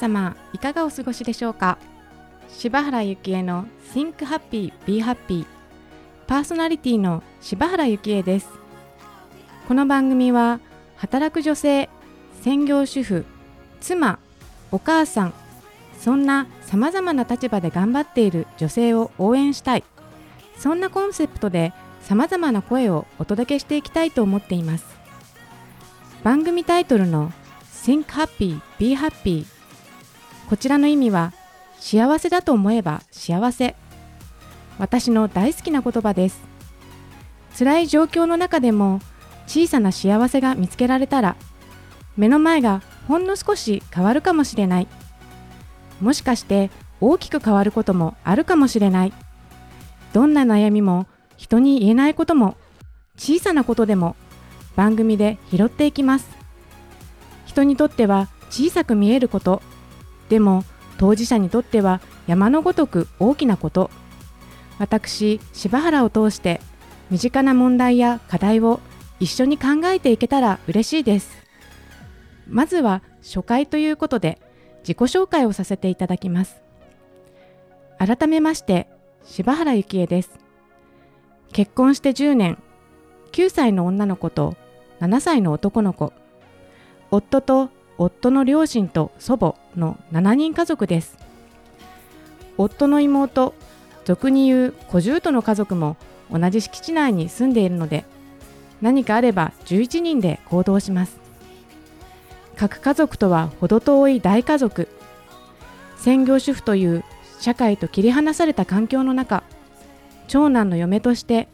様いかがお過ごしでしょうか。柴原幸恵の Think Happy Be Happy パーソナリティの柴原幸恵です。この番組は働く女性、専業主婦、妻、お母さん、そんなさまざまな立場で頑張っている女性を応援したい、そんなコンセプトでさまざまな声をお届けしていきたいと思っています。番組タイトルの Think Happy Be Happy、 こちらの意味は幸せだと思えば幸せ、私の大好きな言葉です。辛い状況の中でも小さな幸せが見つけられたら、目の前がほんの少し変わるかもしれない、もしかして大きく変わることもあるかもしれない、どんな悩みも人に言えないことも小さなことでも番組で拾っていきます。人にとっては小さく見えること、でも当事者にとっては山のごとく大きなこと、私柴原を通して身近な問題や課題を一緒に考えていけたら嬉しいです。まずは初回ということで自己紹介をさせていただきます。改めまして柴原幸恵です。結婚して10年、9歳の女の子と7歳の男の子、夫と夫の両親と祖母の7人家族です。夫の妹、俗に言う小姑との家族も同じ敷地内に住んでいるので、何かあれば11人で行動します。各家族とは程遠い大家族、専業主婦という社会と切り離された環境の中、長男の嫁として、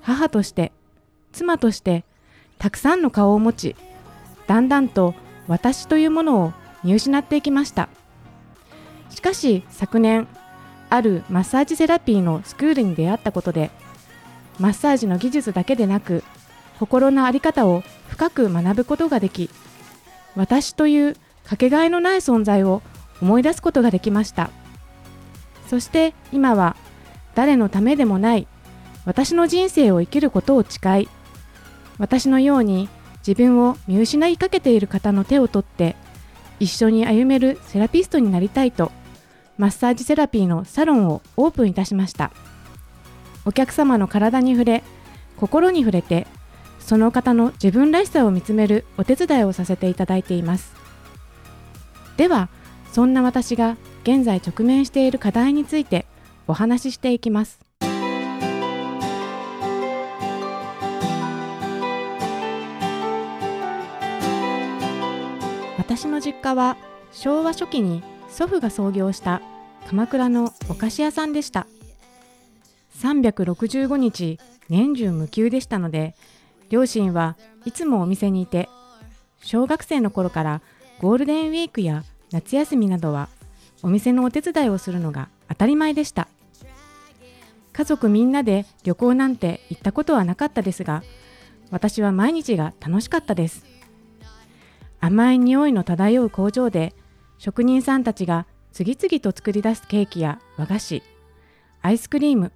母として、妻としてたくさんの顔を持ち、だんだんと私というものを見失っていきました。しかし昨年、あるマッサージセラピーのスクールに出会ったことで、マッサージの技術だけでなく心の在り方を深く学ぶことができ、私というかけがえのない存在を思い出すことができました。そして今は誰のためでもない私の人生を生きることを誓い、私のように自分を見失いかけている方の手を取って一緒に歩めるセラピストになりたいと、マッサージセラピーのサロンをオープンいたしました。お客様の体に触れ、心に触れて、その方の自分らしさを見つめるお手伝いをさせていただいています。では、そんな私が現在直面している課題についてお話ししていきます。私の実家は昭和初期に祖父が創業した鎌倉のお菓子屋さんでした。365日年中無休でしたので、両親はいつもお店にいて、小学生の頃からゴールデンウィークや夏休みなどはお店のお手伝いをするのが当たり前でした。家族みんなで旅行なんて行ったことはなかったですが、私は毎日が楽しかったです。甘い匂いの漂う工場で職人さんたちが次々と作り出すケーキや和菓子、アイスクリーム、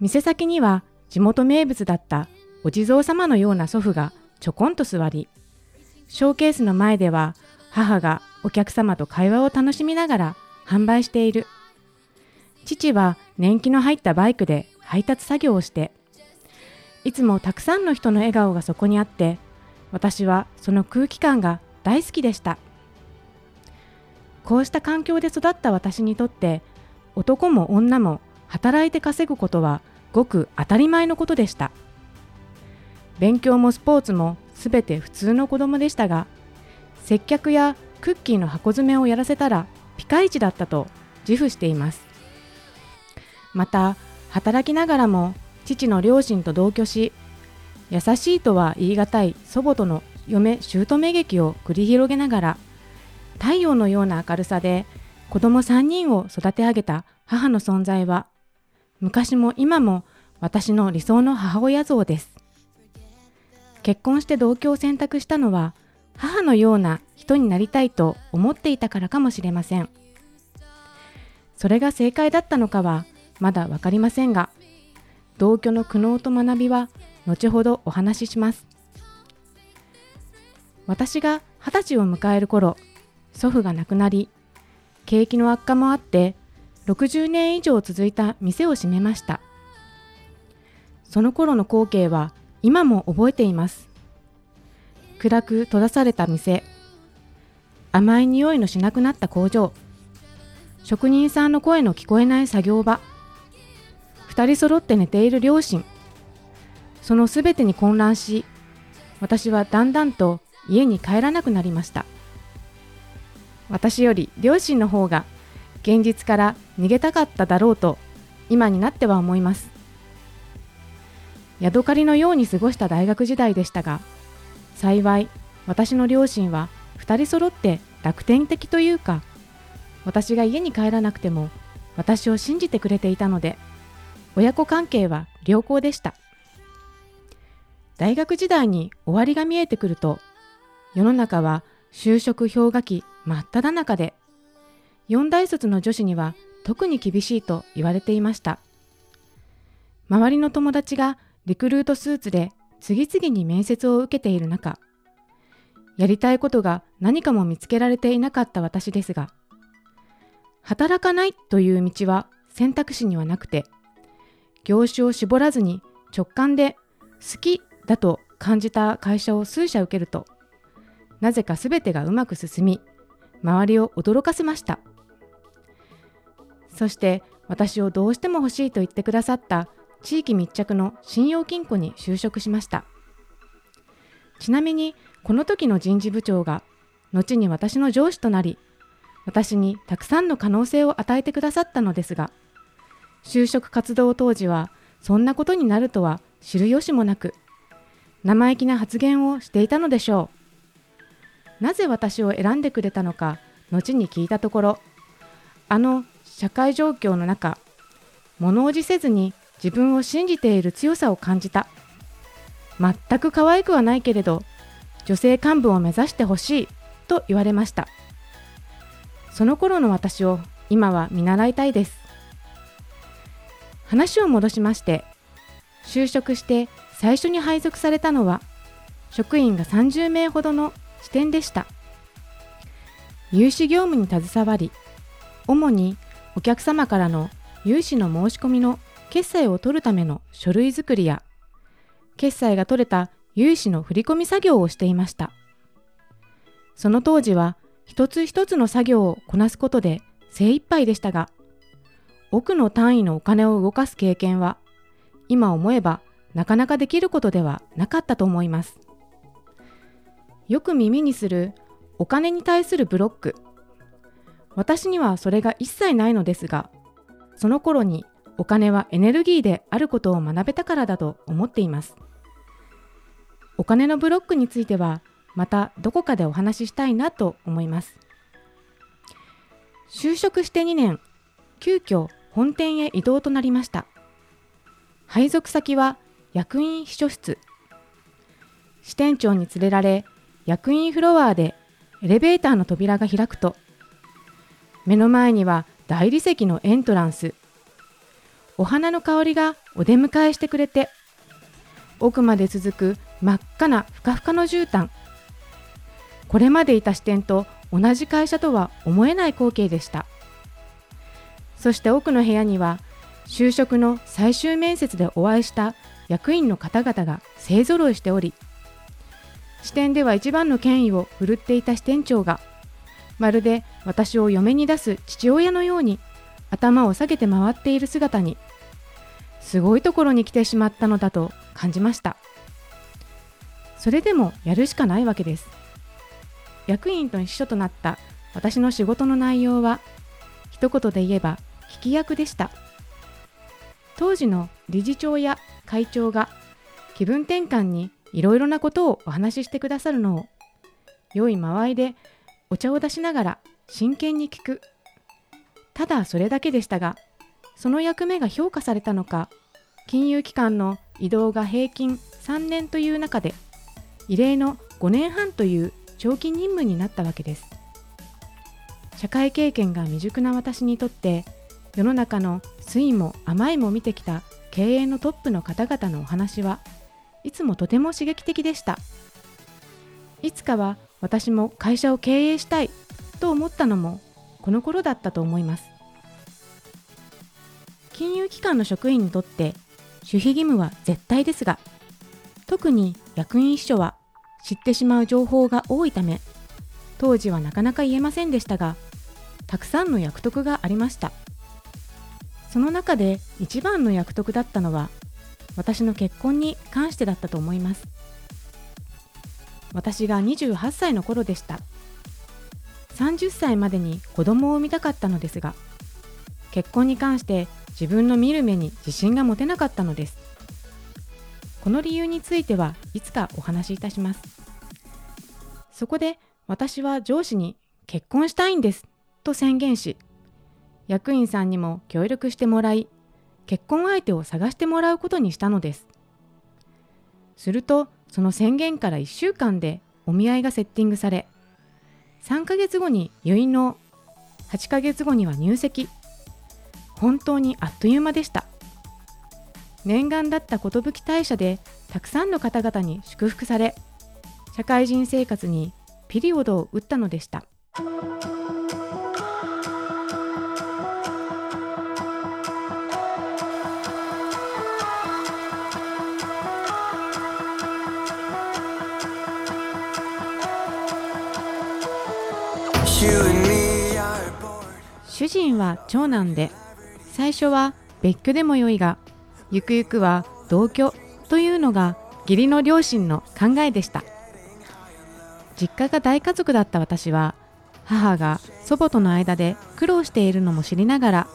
店先には地元名物だったお地蔵様のような祖父がちょこんと座り、ショーケースの前では母がお客様と会話を楽しみながら販売している。父は年季の入ったバイクで配達作業をして、いつもたくさんの人の笑顔がそこにあって、私はその空気感が大好きでした。こうした環境で育った私にとって、男も女も働いて稼ぐことはごく当たり前のことでした。勉強もスポーツもすべて普通の子供でしたが、接客やクッキーの箱詰めをやらせたらピカイチだったと自負しています。また働きながらも父の両親と同居し、優しいとは言い難い祖母との嫁姑劇を繰り広げながら、太陽のような明るさで子供3人を育て上げた母の存在は、昔も今も私の理想の母親像です。結婚して同居を選択したのは、母のような人になりたいと思っていたからかもしれません。それが正解だったのかはまだわかりませんが、同居の苦悩と学びは後ほどお話しします。私が20歳を迎える頃、祖父が亡くなり、景気の悪化もあって60年以上続いた店を閉めました。その頃の光景は今も覚えています。暗く閉ざされた店、甘い匂いのしなくなった工場、職人さんの声の聞こえない作業場、二人揃って寝ている両親、そのすべてに混乱し、私はだんだんと家に帰らなくなりました。私より両親の方が現実から逃げたかっただろうと今になっては思います。ヤドカリのように過ごした大学時代でしたが、幸い私の両親は2人揃って楽天的というか、私が家に帰らなくても私を信じてくれていたので、親子関係は良好でした。大学時代に終わりが見えてくると、世の中は就職氷河期真っ只中で、四大卒の女子には特に厳しいと言われていました。周りの友達がリクルートスーツで次々に面接を受けている中、やりたいことが何かも見つけられていなかった私ですが、働かないという道は選択肢にはなくて、業種を絞らずに直感で好きだと感じた会社を数社受けると、なぜかすべてがうまく進み、周りを驚かせました。そして私をどうしても欲しいと言ってくださった地域密着の信用金庫に就職しました。ちなみにこの時の人事部長が後に私の上司となり、私にたくさんの可能性を与えてくださったのですが、就職活動当時はそんなことになるとは知る由もなく、生意気な発言をしていたのでしょう。なぜ私を選んでくれたのか、後に聞いたところ、あの社会状況の中、物おじせずに自分を信じている強さを感じた。全く可愛くはないけれど、女性幹部を目指してほしいと言われました。その頃の私を今は見習いたいです。話を戻しまして、就職して最初に配属されたのは、職員が30名ほどの支店でした。融資業務に携わり、主にお客様からの融資の申し込みの決済を取るための書類作りや、決済が取れた融資の振り込み作業をしていました。その当時は一つ一つの作業をこなすことで精一杯でしたが、億の単位のお金を動かす経験は、今思えばなかなかできることではなかったと思います。よく耳にするお金に対するブロック。私にはそれが一切ないのですが、その頃にお金はエネルギーであることを学べたからだと思っています。お金のブロックについては、またどこかでお話ししたいなと思います。就職して2年、急遽本店へ移動となりました。配属先は役員秘書室。支店長に連れられ、役員フロアでエレベーターの扉が開くと、目の前には大理石のエントランス。お花の香りがお出迎えしてくれて、奥まで続く真っ赤なふかふかの絨毯。これまでいた支店と同じ会社とは思えない光景でした。そして奥の部屋には、就職の最終面接でお会いした役員の方々が勢ぞろいしており、支店では一番の権威を振るっていた支店長が、まるで私を嫁に出す父親のように頭を下げて回っている姿に、すごいところに来てしまったのだと感じました。それでもやるしかないわけです。役員と一緒となった私の仕事の内容は、一言で言えば引き役でした。当時の理事長や会長が気分転換にいろいろなことをお話ししてくださるのを、良い間合いでお茶を出しながら真剣に聞く。ただそれだけでしたが、その役目が評価されたのか、金融機関の移動が平均3年という中で、異例の5年半という長期任務になったわけです。社会経験が未熟な私にとって、世の中の酸いも甘いも見てきた経営のトップの方々のお話はいつもとても刺激的でした。いつかは私も会社を経営したいと思ったのもこの頃だったと思います。金融機関の職員にとって守秘義務は絶対ですが、特に役員秘書は知ってしまう情報が多いため、当時はなかなか言えませんでしたが、たくさんの役得がありました。その中で一番の役得だったのは、私の結婚に関してだったと思います。私が28歳の頃でした。30歳までに子供を産みたかったのですが、結婚に関して自分の見る目に自信が持てなかったのです。この理由についてはいつかお話しいたします。そこで私は上司に結婚したいんですと宣言し、役員さんにも協力してもらい、結婚相手を探してもらうことにしたのです。するとその宣言から1週間でお見合いがセッティングされ、3ヶ月後に結納、8ヶ月後には入籍、本当にあっという間でした。念願だった寿退社でたくさんの方々に祝福され、社会人生活にピリオドを打ったのでした。主人は長男で、最初は別居でもよいが、ゆくゆくは同居というのが義理の両親の考えでした。実家が大家族だった私は、母が祖母との間で苦労しているのも知りながら、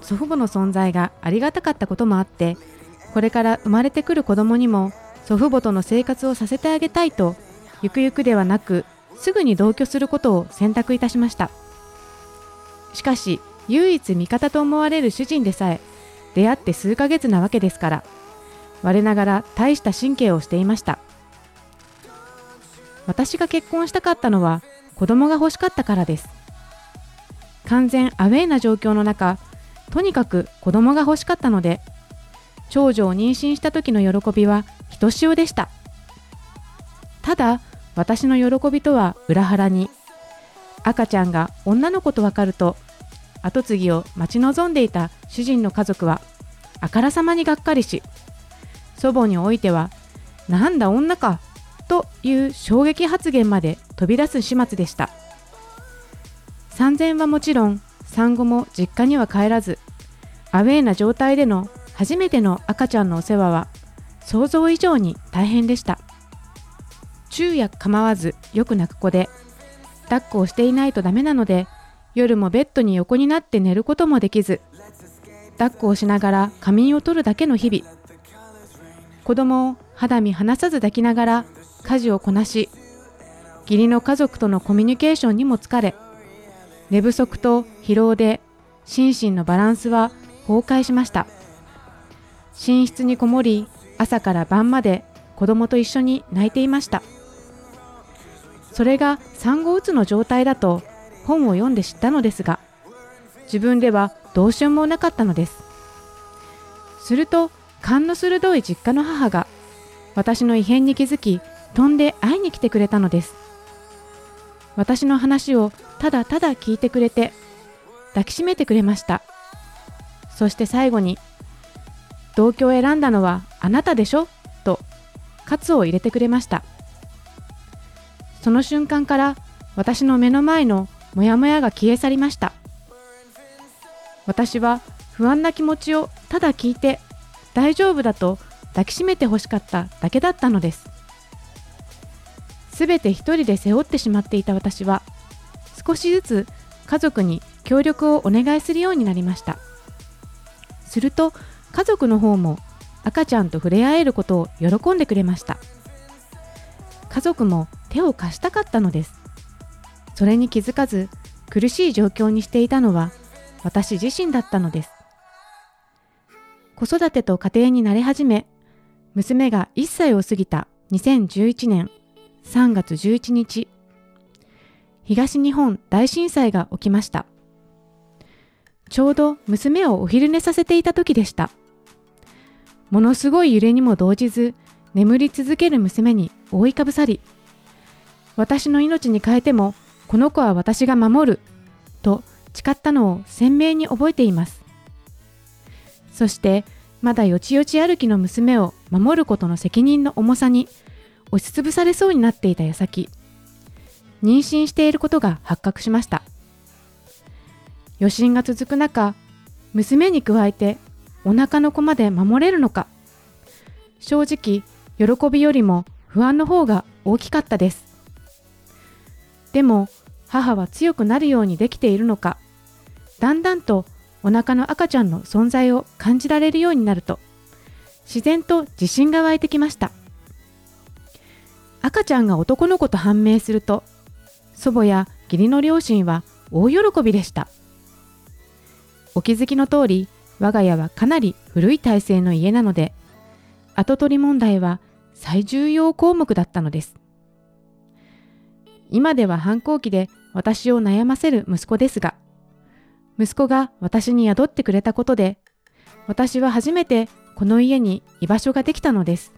祖父母の存在がありがたかったこともあって、これから生まれてくる子供にも祖父母との生活をさせてあげたいと、ゆくゆくではなくすぐに同居することを選択いたしました。しかし、唯一味方と思われる主人でさえ、出会って数ヶ月なわけですから、我ながら大した神経をしていました。私が結婚したかったのは、子供が欲しかったからです。完全アウェーな状況の中、とにかく子供が欲しかったので、長女を妊娠した時の喜びはひとしおでした。ただ、私の喜びとは裏腹に、赤ちゃんが女の子とわかると、後継ぎを待ち望んでいた主人の家族はあからさまにがっかりし、祖母においてはなんだ女かという衝撃発言まで飛び出す始末でした。産前はもちろん産後も実家には帰らず、アウェーな状態での初めての赤ちゃんのお世話は想像以上に大変でした。昼夜構わずよく泣く子で、抱っこをしていないとダメなので、夜もベッドに横になって寝ることもできず、抱っこをしながら仮眠を取るだけの日々。子供を肌身離さず抱きながら家事をこなし、義理の家族とのコミュニケーションにも疲れ、寝不足と疲労で心身のバランスは崩壊しました。寝室にこもり、朝から晩まで子供と一緒に泣いていました。それが産後うつの状態だと本を読んで知ったのですが、自分ではどうしようもなかったのです。すると勘の鋭い実家の母が私の異変に気づき、飛んで会いに来てくれたのです。私の話をただただ聞いてくれて、抱きしめてくれました。そして最後に、同居を選んだのはあなたでしょと喝を入れてくれました。その瞬間から私の目の前のモヤモヤが消え去りました。私は不安な気持ちをただ聞いて、大丈夫だと抱きしめてほしかっただけだったのです。すべて一人で背負ってしまっていた私は、少しずつ家族に協力をお願いするようになりました。すると家族の方も赤ちゃんと触れ合えることを喜んでくれました。家族も手を貸したかったのです。それに気づかず苦しい状況にしていたのは私自身だったのです。子育てと家庭に慣れ始め、娘が1歳を過ぎた2011年3月11日、東日本大震災が起きました。ちょうど娘をお昼寝させていた時でした。ものすごい揺れにも動じず、眠り続ける娘に覆いかぶさり、私の命に変えてもこの子は私が守ると誓ったのを鮮明に覚えています。そしてまだよちよち歩きの娘を守ることの責任の重さに押しつぶされそうになっていた矢先、妊娠していることが発覚しました。余震が続く中、娘に加えてお腹の子まで守れるのか、正直喜びよりも不安の方が大きかったです。でも母は強くなるようにできているのか、だんだんとお腹の赤ちゃんの存在を感じられるようになると、自然と自信が湧いてきました。赤ちゃんが男の子と判明すると、祖母や義理の両親は大喜びでした。お気づきの通り、我が家はかなり古い体制の家なので、跡取り問題は最重要項目だったのです。今では反抗期で私を悩ませる息子ですが、息子が私に宿ってくれたことで、私は初めてこの家に居場所ができたのです。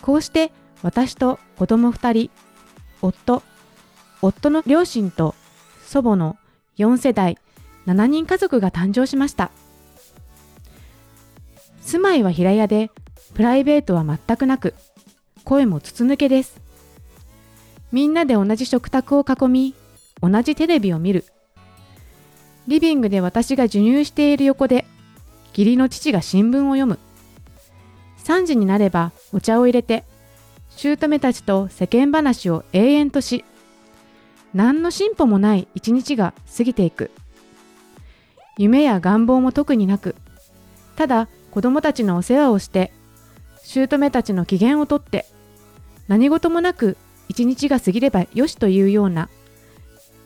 こうして私と子供2人、夫の両親と祖母の4世代7人家族が誕生しました。住まいは平屋で、プライベートは全くなく、声も筒抜けです。みんなで同じ食卓を囲み、同じテレビを見る。リビングで私が授乳している横で、義理の父が新聞を読む。3時になればお茶を入れて、姑たちと世間話を永遠とし、何の進歩もない一日が過ぎていく。夢や願望も特になく、ただ子供たちのお世話をして、姑たちの機嫌をとって、何事もなく一日が過ぎればよしというような、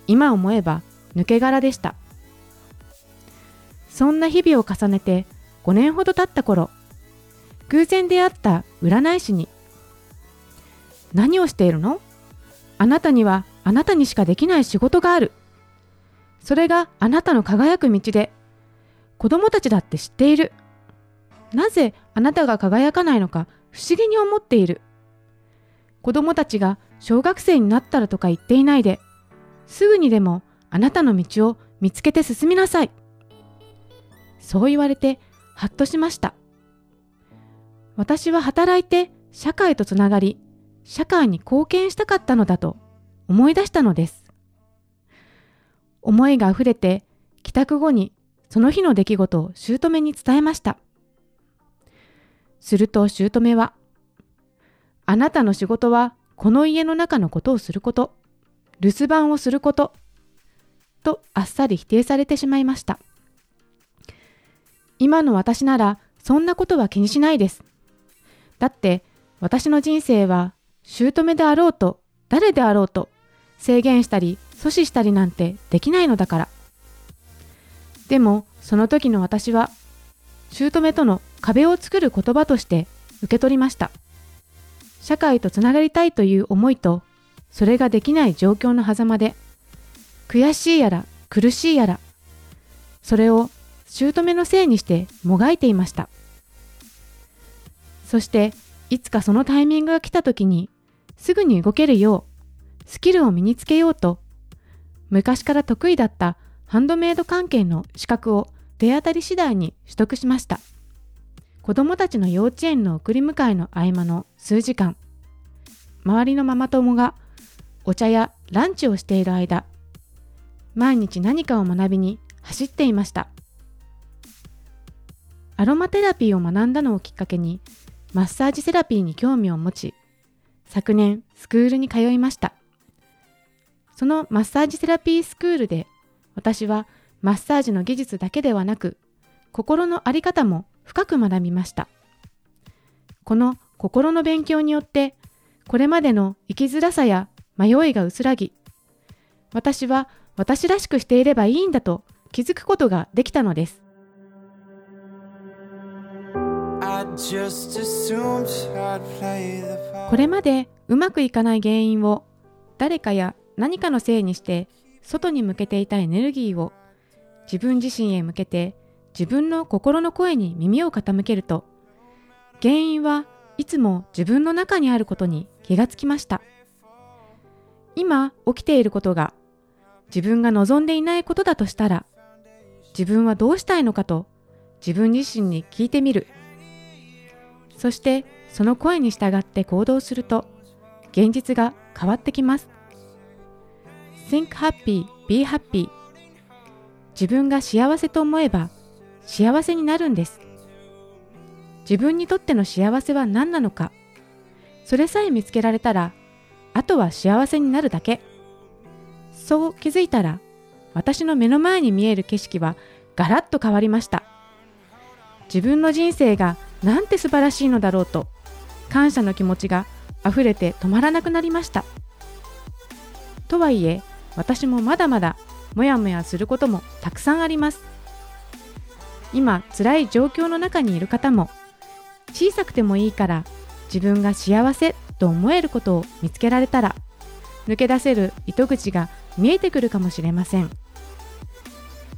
今思えば抜け殻でした。そんな日々を重ねて5年ほど経った頃、偶然出会った占い師に、何をしているの？あなたにはあなたにしかできない仕事がある。それがあなたの輝く道で、子供たちだって知っている。なぜあなたが輝かないのか不思議に思っている。子供たちが小学生になったらとか言っていないで、すぐにでもあなたの道を見つけて進みなさい。そう言われてハッとしました。私は働いて社会とつながり、社会に貢献したかったのだと思い出したのです。思いがあふれて帰宅後にその日の出来事を姑に伝えました。すると姑は、あなたの仕事はこの家の中のことをすること、留守番をすること、とあっさり否定されてしまいました。今の私ならそんなことは気にしないです。だって私の人生は姑であろうと誰であろうと制限したり阻止したりなんてできないのだから。でもその時の私は姑との壁を作る言葉として受け取りました。社会とつながりたいという思いとそれができない状況の狭間で悔しいやら苦しいやら、それを姑のせいにしてもがいていました。そしていつかそのタイミングが来た時にすぐに動けるようスキルを身につけようと、昔から得意だったハンドメイド関係の資格を手当たり次第に取得しました。子供たちの幼稚園の送り迎えの合間の数時間、周りのママ友がお茶やランチをしている間、毎日何かを学びに走っていました。アロマテラピーを学んだのをきっかけにマッサージセラピーに興味を持ち、昨年スクールに通いました。そのマッサージセラピースクールで私はマッサージの技術だけではなく、心の在り方も深く学びました。この心の勉強によってこれまでの生きづらさや迷いが薄らぎ、私は私らしくしていればいいんだと気づくことができたのです。これまでうまくいかない原因を誰かや何かのせいにして外に向けていたエネルギーを自分自身へ向けて自分の心の声に耳を傾けると、原因はいつも自分の中にあることに気がつきました。今起きていることが自分が望んでいないことだとしたら、自分はどうしたいのかと自分自身に聞いてみる。そしてその声に従って行動すると、現実が変わってきます。Think happy, be happy。自分が幸せと思えば幸せになるんです。自分にとっての幸せは何なのか、それさえ見つけられたら、あとは幸せになるだけ。そう気づいたら、私の目の前に見える景色はガラッと変わりました。自分の人生がなんて素晴らしいのだろうと、感謝の気持ちがあふれて止まらなくなりました。とはいえ、私もまだまだモヤモヤすることもたくさんあります。今、辛い状況の中にいる方も、小さくてもいいから自分が幸せと思えることを見つけられたら、抜け出せる糸口が見えてくるかもしれません。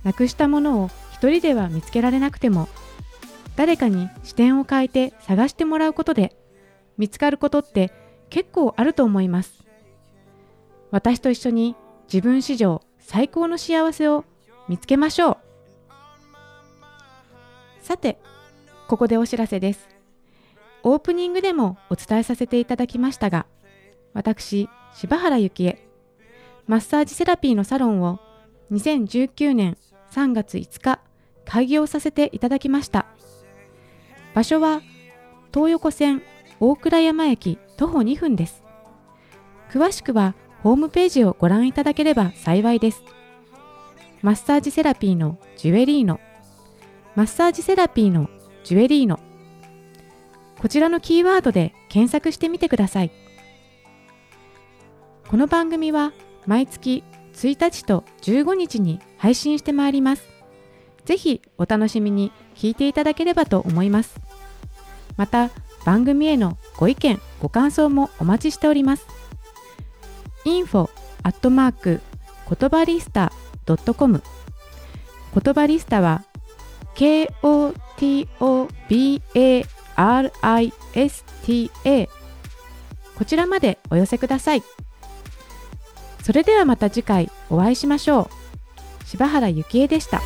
なくしたものを一人では見つけられなくても、誰かに視点を変えて探してもらうことで見つかることって結構あると思います。私と一緒に自分史上最高の幸せを見つけましょう。さて、ここでお知らせです。オープニングでもお伝えさせていただきましたが、私、柴原幸恵、マッサージセラピーのサロンを2019年3月5日開業させていただきました。場所は東横線大倉山駅徒歩2分です。詳しくはホームページをご覧いただければ幸いです。マッサージセラピーのジュエリーノ、マッサージセラピーのジュエリーノ、こちらのキーワードで検索してみてください。この番組は毎月1日と15日に配信してまいります。ぜひお楽しみに聞いていただければと思います。また、番組へのご意見、ご感想もお待ちしております。info@言葉リスタ.com。 言葉リスタは KOTOBARISTA、 こちらまでお寄せください。それではまた次回お会いしましょう。柴原幸恵でした。